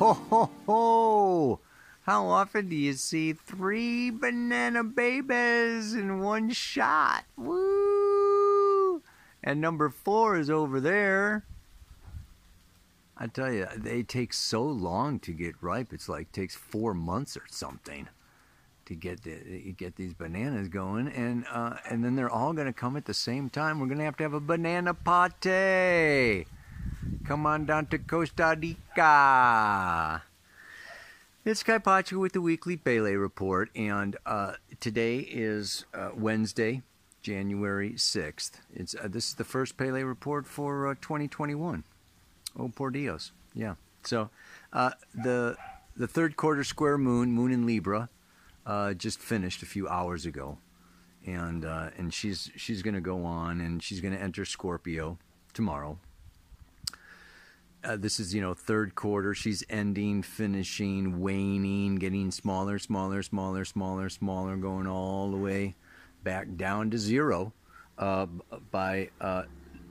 Ho, ho, ho! How often do you see 3 banana babies in one shot? Woo! And number 4 is over there. I tell you, they take so long to get ripe. It's like takes 4 months or something to get these bananas going, and then they're all going to come at the same time. We're going to have a banana party. Come on down to Costa Rica. It's Kipatcha with the weekly Pele report, and today is Wednesday, January 6th. It's this is the first Pele report for 2021. Oh, por Dios. Yeah. So the third quarter square moon in Libra, just finished a few hours ago. And she's going to go on, and she's going to enter Scorpio tomorrow. This is, you know, third quarter. She's ending, finishing, waning, getting smaller, smaller, smaller, smaller, smaller, going all the way back down to zero. By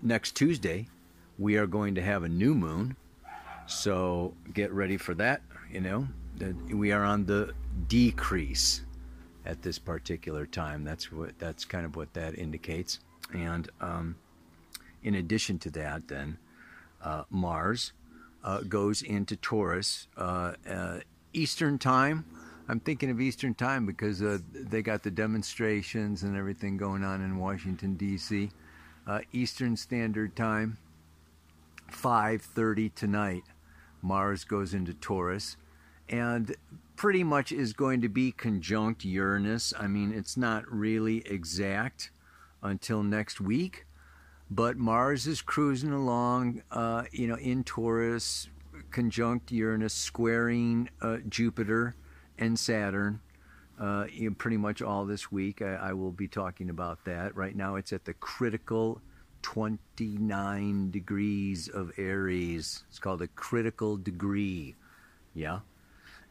next Tuesday, we are going to have a new moon, so get ready for that. You know, we are on the decrease at this particular time. That's kind of what that indicates. And in addition to that, then Mars goes into Taurus Eastern time. I'm thinking of Eastern time because they got the demonstrations and everything going on in Washington D.C. Eastern Standard Time. 5:30 tonight, Mars goes into Taurus and pretty much is going to be conjunct Uranus. I mean, it's not really exact until next week, but Mars is cruising along, you know, in Taurus, conjunct Uranus, squaring Jupiter and Saturn pretty much all this week. I will be talking about that. Right now it's at the critical 29 degrees of Aries. It's called a critical degree. Yeah.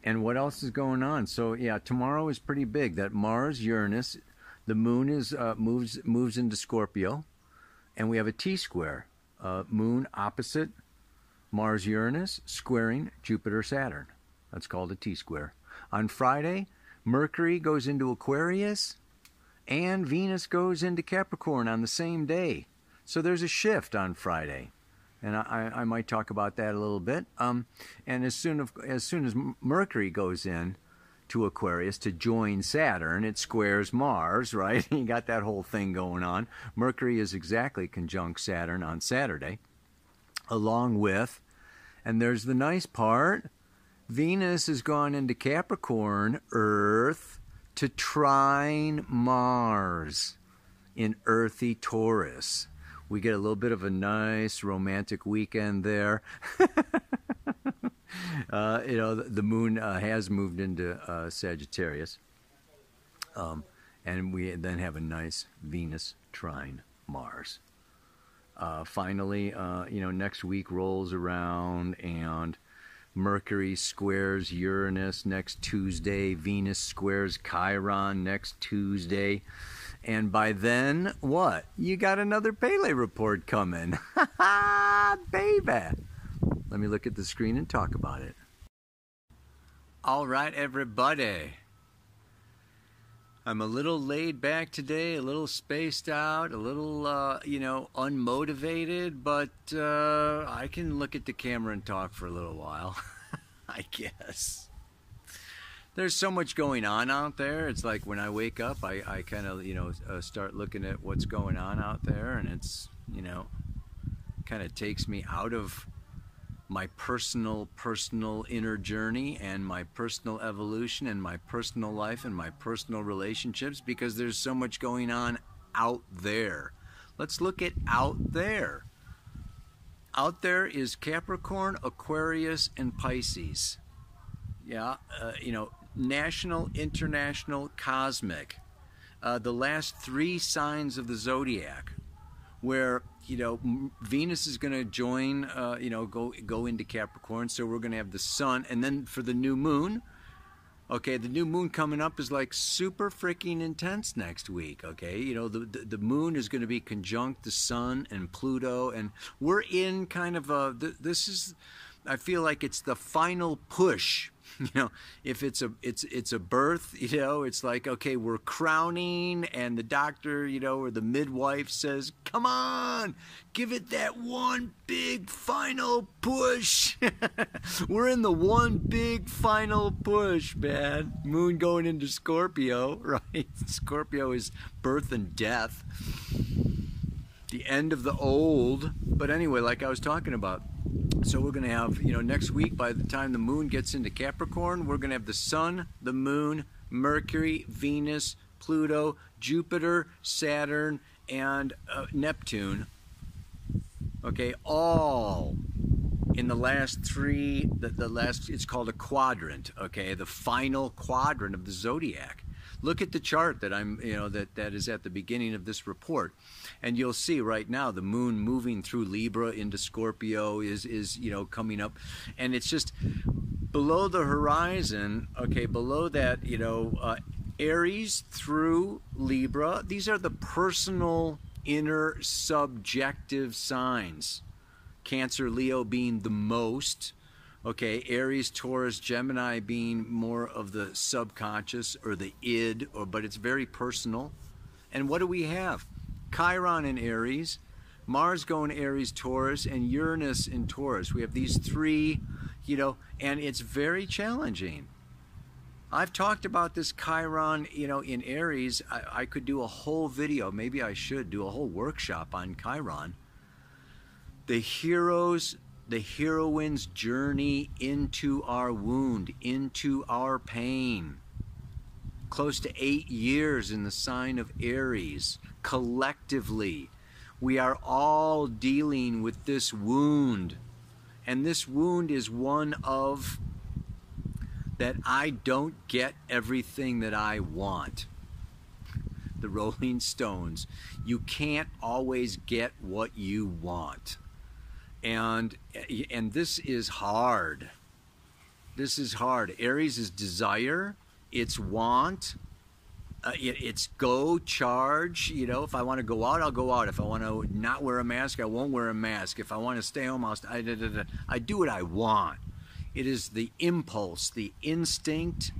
And what else is going on? So yeah, tomorrow is pretty big. That Mars, Uranus, the moon is moves into Scorpio, and we have a T-square. Moon opposite Mars, Uranus, squaring Jupiter, Saturn. That's called a T-square. On Friday, Mercury goes into Aquarius, and Venus goes into Capricorn on the same day. So there's a shift on Friday, and I might talk about that a little bit. And as soon as Mercury goes in to Aquarius to join Saturn, it squares Mars, right? You got that whole thing going on. Mercury is exactly conjunct Saturn on Saturday, along with, and there's the nice part, Venus has gone into Capricorn, Earth, to trine Mars in earthy Taurus. We get a little bit of a nice romantic weekend there. You know, the moon has moved into Sagittarius. And we then have a nice Venus trine Mars. Finally, you know, next week rolls around and Mercury squares Uranus next Tuesday. Venus squares Chiron next Tuesday. And by then, what? You got another Pele report coming. Ha ha, baby! Let me look at the screen and talk about it. All right, everybody. I'm a little laid back today, a little spaced out, a little, you know, unmotivated, but I can look at the camera and talk for a little while, I guess. There's so much going on out there. It's like when I wake up, I kind of, you know, start looking at what's going on out there, and it's, you know, kind of takes me out of my personal inner journey and my personal evolution and my personal life and my personal relationships, because there's so much going on out there. Let's look at out there. Out there is Capricorn, Aquarius, and Pisces. Yeah, you know, national, international, cosmic, the last 3 signs of the zodiac, where, you know, Venus is going to join, you know, go into Capricorn, so we're going to have the sun, and then for the new moon, okay, the new moon coming up is like super freaking intense next week, okay? You know, the moon is going to be conjunct the sun and Pluto, and we're in kind of a, this is I feel like it's the final push. You know, if it's a birth, you know, it's like, okay, we're crowning, and the doctor, you know, or the midwife says, come on, give it that one big final push. We're in the one big final push, man. Moon going into Scorpio, right? Scorpio is birth and death, the end of the old. But anyway, like I was talking about, so we're going to have, you know, next week, by the time the moon gets into Capricorn, we're going to have the sun, the moon, Mercury, Venus, Pluto, Jupiter, Saturn, and Neptune. Okay, all in the last three, the last, it's called a quadrant, okay, the final quadrant of the zodiac. Look at the chart that I'm, you know, that is at the beginning of this report, and you'll see right now the moon moving through Libra into Scorpio is you know, coming up, and it's just below the horizon. Okay, below that, you know, Aries through Libra. These are the personal, inner, subjective signs. Cancer, Leo being the most. Okay, Aries, Taurus, Gemini being more of the subconscious or the id, or, but it's very personal. And what do we have? Chiron in Aries, Mars going Aries, Taurus, and Uranus in Taurus. We have these three, you know, and it's very challenging. I've talked about this Chiron, you know, in Aries. I could do a whole video, maybe I should do a whole workshop on Chiron. The heroine's journey into our wound, into our pain. Close to 8 years in the sign of Aries. Collectively, we are all dealing with this wound. And this wound is one of that I don't get everything that I want. The Rolling Stones, you can't always get what you want. And this is hard. This is hard. Aries is desire, it's want, it's go, charge. You know, if I want to go out, I'll go out. If I want to not wear a mask, I won't wear a mask. If I want to stay home, I'll stay. I do what I want. It is the impulse, the instinct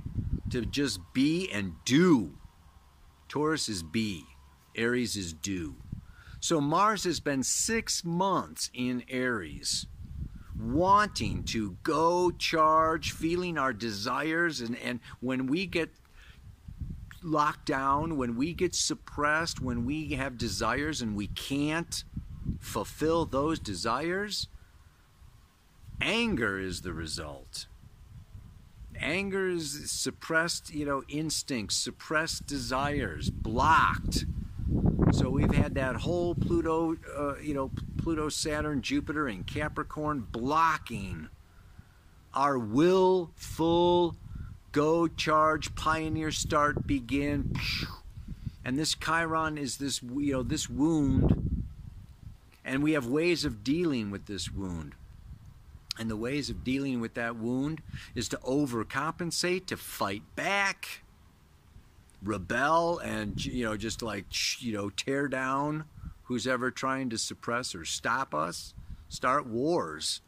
to just be and do. Taurus is be, Aries is do. So Mars has been 6 months in Aries, wanting to go, charge, feeling our desires, and when we get locked down, when we get suppressed, when we have desires and we can't fulfill those desires, anger is the result. Anger is suppressed, you know, instincts, suppressed desires, blocked. So we've had that whole Pluto, you know, Pluto, Saturn, Jupiter, and Capricorn blocking our willful go, charge, pioneer, start, begin. And this Chiron is this, you know, this wound, and we have ways of dealing with this wound. And the ways of dealing with that wound is to overcompensate, to fight back, rebel, and, you know, just like, you know, tear down who's ever trying to suppress or stop us. Start wars.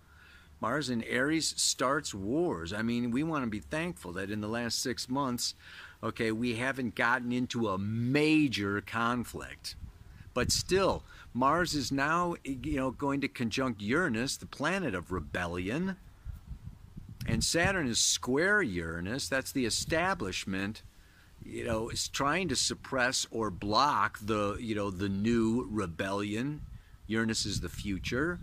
Mars in Aries starts wars. I mean, we want to be thankful that in the last 6 months, okay, we haven't gotten into a major conflict. But still, Mars is now, you know, going to conjunct Uranus, the planet of rebellion, and Saturn is square Uranus. That's the establishment. You know, it's trying to suppress or block the, you know, the new rebellion. Uranus is the future.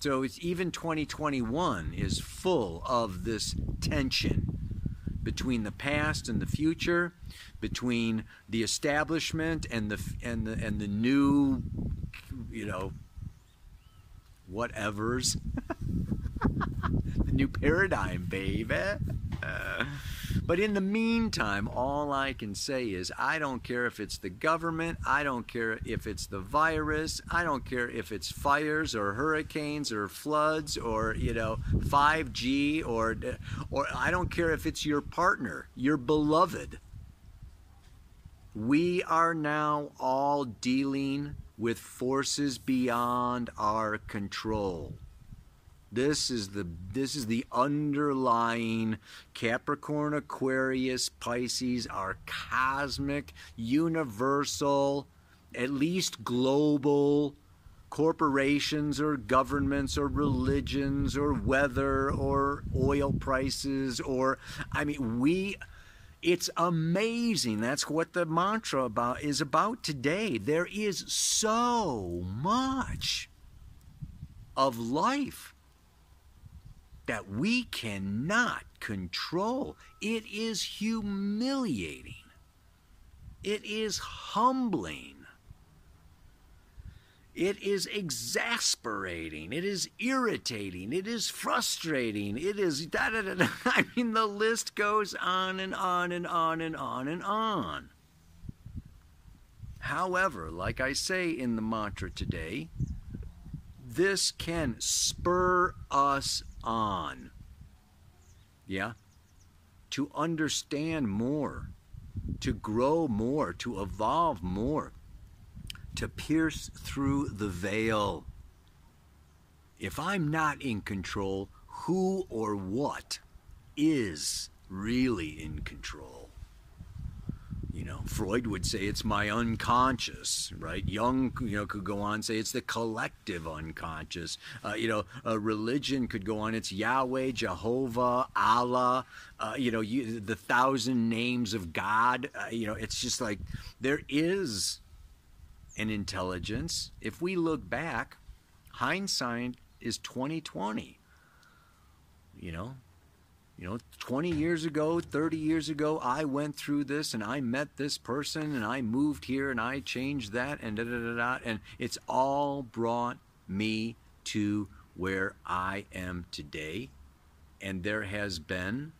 So it's even 2021 is full of this tension between the past and the future, between the establishment and the new, you know, whatevers. The new paradigm, baby. But in the meantime, all I can say is I don't care if it's the government, I don't care if it's the virus, I don't care if it's fires or hurricanes or floods or, you know, 5G or I don't care if it's your partner, your beloved. We are now all dealing with forces beyond our control. This is the underlying Capricorn, Aquarius, Pisces, our cosmic, universal, at least global corporations or governments or religions or weather or oil prices or, I mean, it's amazing. That's what the mantra is about today. There is so much of life that we cannot control. It is humiliating. It is humbling. It is exasperating. It is irritating. It is frustrating. It is da da da da. I mean, the list goes on and on and on and on and on. However, like I say in the mantra today, this can spur us on. Yeah? To understand more, to grow more, to evolve more, to pierce through the veil. If I'm not in control, who or what is really in control? You know, Freud would say it's my unconscious, right? Jung, could go on and say it's the collective unconscious. Religion could go on. It's Yahweh, Jehovah, Allah. The 1,000 names of God. It's just like there is and intelligence. If we look back, hindsight is 2020. 20 years ago, 30 years ago, I went through this and I met this person and I moved here and I changed that and da da da da, and it's all brought me to where I am today. And there has been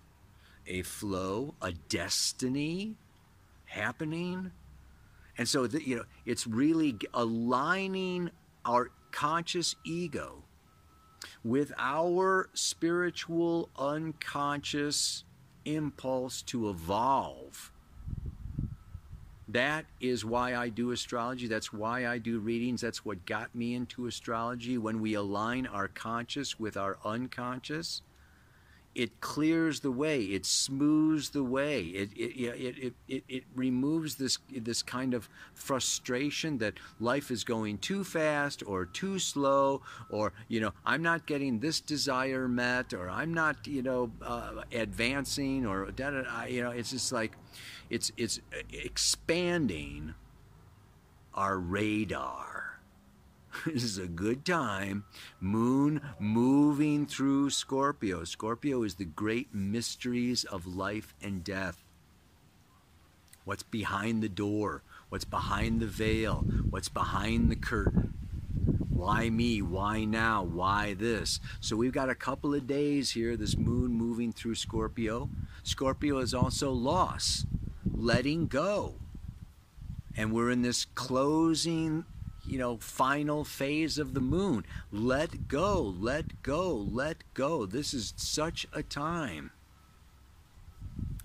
a flow, a destiny happening. And so, it's really aligning our conscious ego with our spiritual unconscious impulse to evolve. That is why I do astrology. That's why I do readings. That's what got me into astrology. When we align our conscious with our unconscious, it clears the way. It smooths the way. It removes this kind of frustration that life is going too fast or too slow, or I'm not getting this desire met, or I'm not advancing, or It's just like it's expanding our radar. This is a good time. Moon moving through Scorpio. Scorpio is the great mysteries of life and death. What's behind the door? What's behind the veil? What's behind the curtain? Why me? Why now? Why this? So we've got a couple of days here, this moon moving through Scorpio. Scorpio is also loss, letting go. And we're in this closing, final phase of the moon. Let go, let go, let go. This is such a time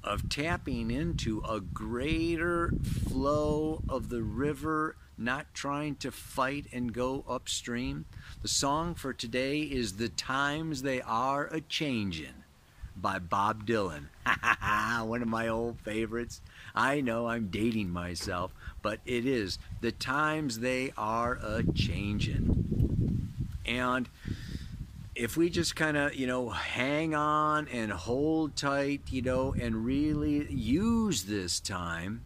of tapping into a greater flow of the river, not trying to fight and go upstream. The song for today is "The Times They Are A-Changin'" by Bob Dylan. One of my old favorites. I know I'm dating myself, but it is "The Times They Are A-Changin'." And if we just kind of, hang on and hold tight, and really use this time,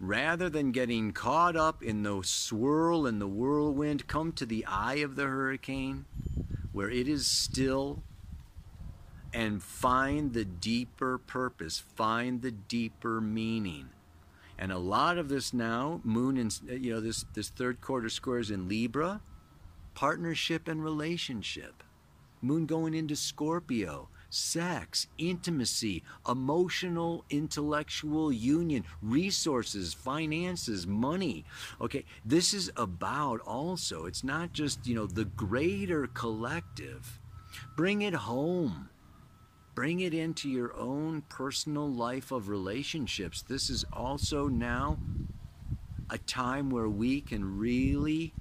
rather than getting caught up in the swirl and the whirlwind, come to the eye of the hurricane where it is still, and find the deeper purpose, find the deeper meaning. And a lot of this now, moon and this third quarter square is in Libra, partnership and relationship. Moon going into Scorpio, sex, intimacy, emotional, intellectual union, resources, finances, money. Okay, this is about also, it's not just, the greater collective. Bring it home. Bring it into your own personal life of relationships. This is also now a time where we can really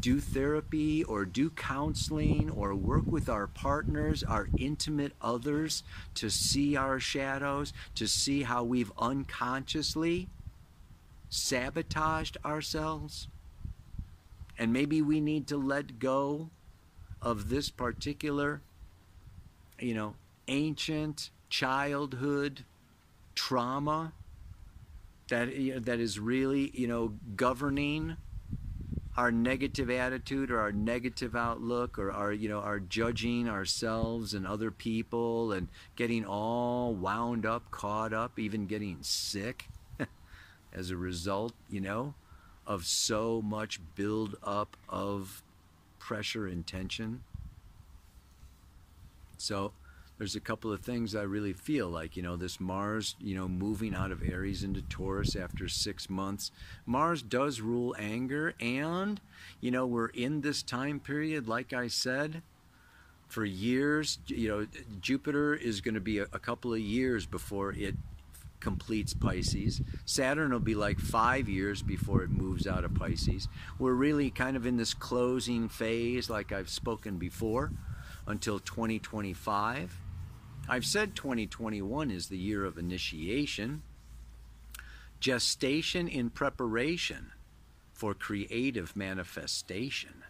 do therapy or do counseling or work with our partners, our intimate others, to see our shadows, to see how we've unconsciously sabotaged ourselves. And maybe we need to let go of this particular, you know, ancient childhood trauma that, that is really, you know, governing our negative attitude or our negative outlook or our, you know, our judging ourselves and other people and getting all wound up, caught up, even getting sick as a result, you know, of so much build up of pressure and tension. So there's a couple of things I really feel like, you know, this Mars, you know, moving out of Aries into Taurus after 6 months. Mars does rule anger, and, you know, we're in this time period, like I said, for years. You know, Jupiter is going to be a couple of years before it completes Pisces. Saturn will be like 5 years before it moves out of Pisces. We're really kind of in this closing phase, like I've spoken before, until 2025. I've said 2021 is the year of initiation, gestation in preparation for creative manifestation.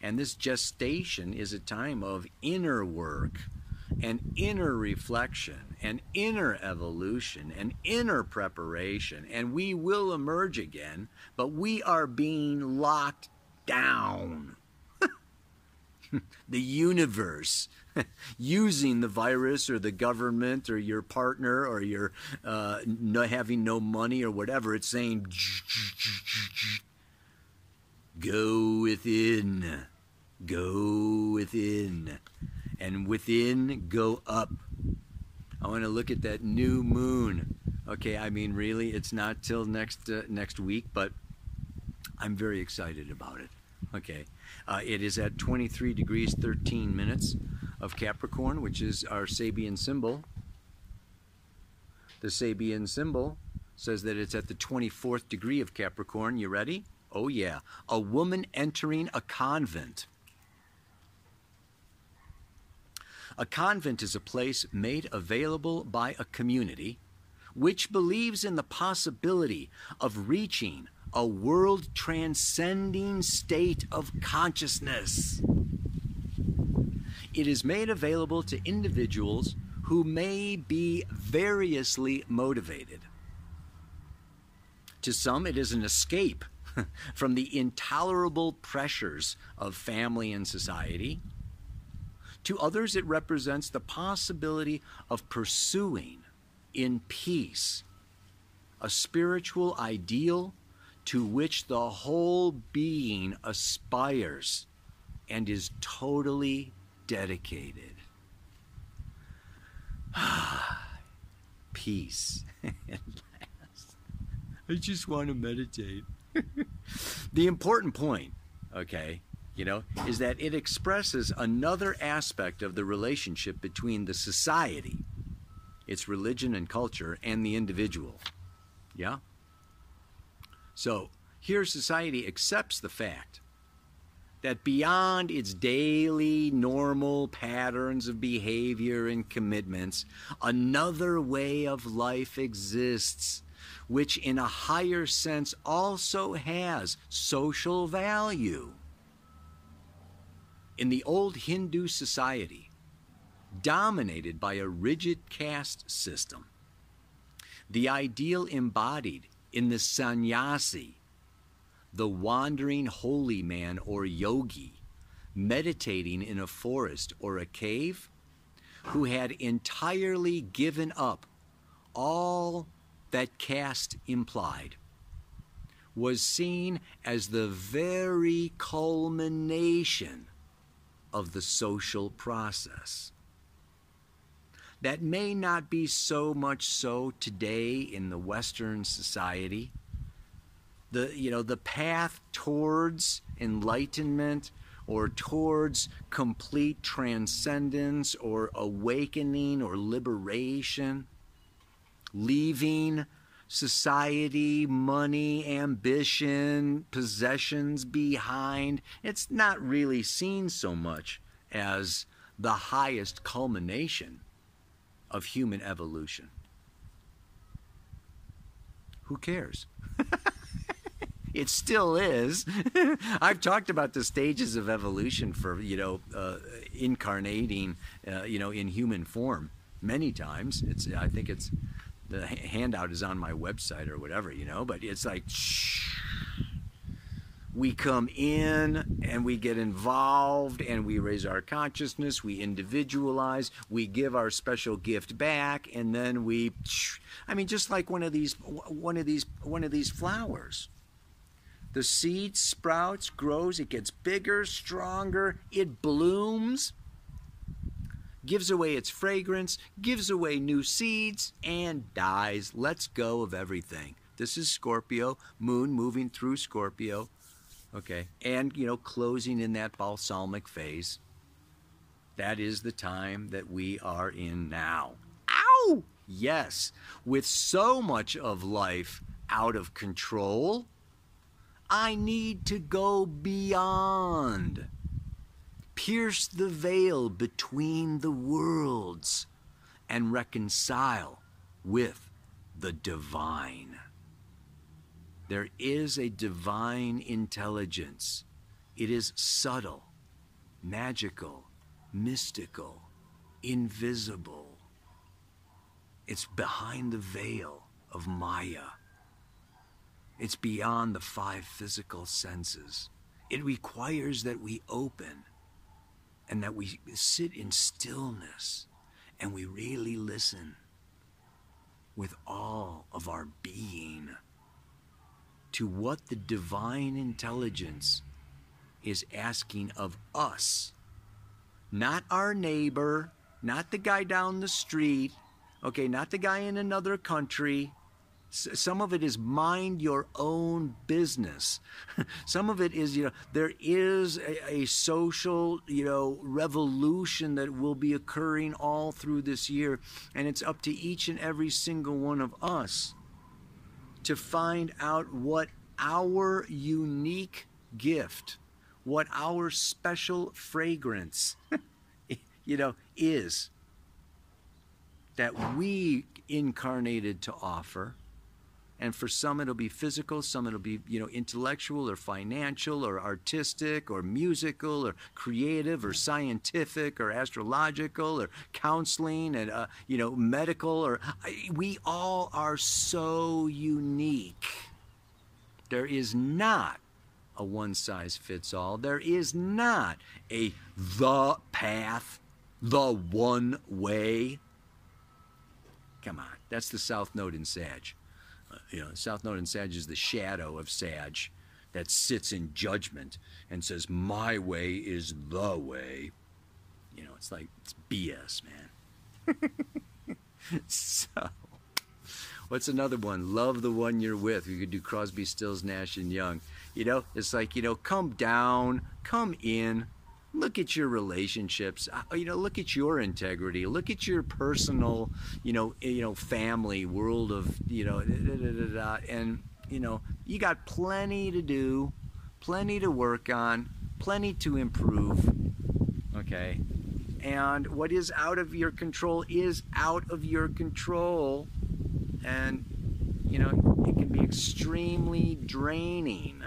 And this gestation is a time of inner work and inner reflection and inner evolution and inner preparation. And we will emerge again, but we are being locked down. The universe, using the virus or the government or your partner or your having no money or whatever, it's saying, go within, go within, and within, go up. I want to look at that new moon. Okay, I mean, really, it's not till next week, but I'm very excited about it. Okay, it is at 23 degrees 13 minutes of Capricorn, which is our Sabian symbol. The Sabian symbol says that it's at the 24th degree of Capricorn. You ready? Oh yeah. A woman entering a convent. A convent is a place made available by a community which believes in the possibility of reaching a world-transcending state of consciousness. It is made available to individuals who may be variously motivated. To some, it is an escape from the intolerable pressures of family and society. To others, it represents the possibility of pursuing in peace a spiritual ideal to which the whole being aspires and is totally dedicated. Peace. I just want to meditate. The important point, okay, you know, is that it expresses another aspect of the relationship between the society, its religion and culture, and the individual. Yeah? So here society accepts the fact that beyond its daily normal patterns of behavior and commitments, another way of life exists, which in a higher sense also has social value. In the old Hindu society, dominated by a rigid caste system, the ideal embodied in the sannyasi, the wandering holy man or yogi, meditating in a forest or a cave, who had entirely given up all that caste implied, was seen as the very culmination of the social process. That may not be so much so today in the Western society. The, you know, the path towards enlightenment or towards complete transcendence or awakening or liberation, leaving society, money, ambition, possessions behind. It's not really seen so much as the highest culmination of human evolution. Who cares? It still is. I've talked about the stages of evolution for, incarnating, in human form many times. I think it's, the handout is on my website or whatever, but it's like, we come in and we get involved and we raise our consciousness, we individualize, we give our special gift back, and then we, just like one of these flowers. The seed sprouts, grows, it gets bigger, stronger, it blooms, gives away its fragrance, gives away new seeds, and dies. Lets go of everything. This is Scorpio, moon moving through Scorpio, okay? And, closing in that balsamic phase. That is the time that we are in now. Ow! Yes, with so much of life out of control, I need to go beyond, pierce the veil between the worlds, and reconcile with the divine. There is a divine intelligence. It is subtle, magical, mystical, invisible. It's behind the veil of Maya. It's beyond the five physical senses. It requires that we open and that we sit in stillness and we really listen with all of our being to what the divine intelligence is asking of us. Not our neighbor, not the guy down the street, okay, not the guy in another country. Some of it is mind your own business. Some of it is, there is a social, revolution that will be occurring all through this year. And it's up to each and every single one of us to find out what our unique gift, what our special fragrance, is that we incarnated to offer. And for some, it'll be physical, some it'll be, intellectual or financial or artistic or musical or creative or scientific or astrological or counseling and, medical. Or we all are so unique. There is not a one-size-fits-all. There is not a the path, the one way. Come on, that's the South Node in Sag. South Node in Sag is the shadow of Sag that sits in judgment and says, my way is the way. It's like, it's BS, man. So, what's another one? Love the one you're with. We could do Crosby, Stills, Nash, and Young. It's like, come down, come in. Look at your relationships, look at your integrity, look at your personal, family, world of, and, you got plenty to do, plenty to work on, plenty to improve, okay? And what is out of your control is out of your control, and, it can be extremely draining.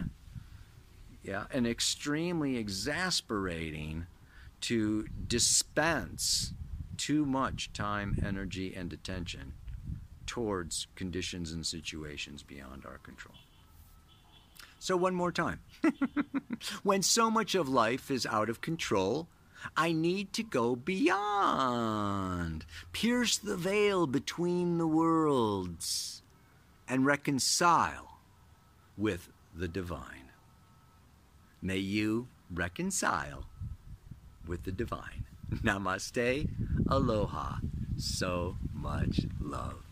Yeah, and extremely exasperating to dispense too much time, energy, and attention towards conditions and situations beyond our control. So one more time. When so much of life is out of control, I need to go beyond, pierce the veil between the worlds, and reconcile with the divine. May you reconcile with the divine. Namaste, aloha, so much love.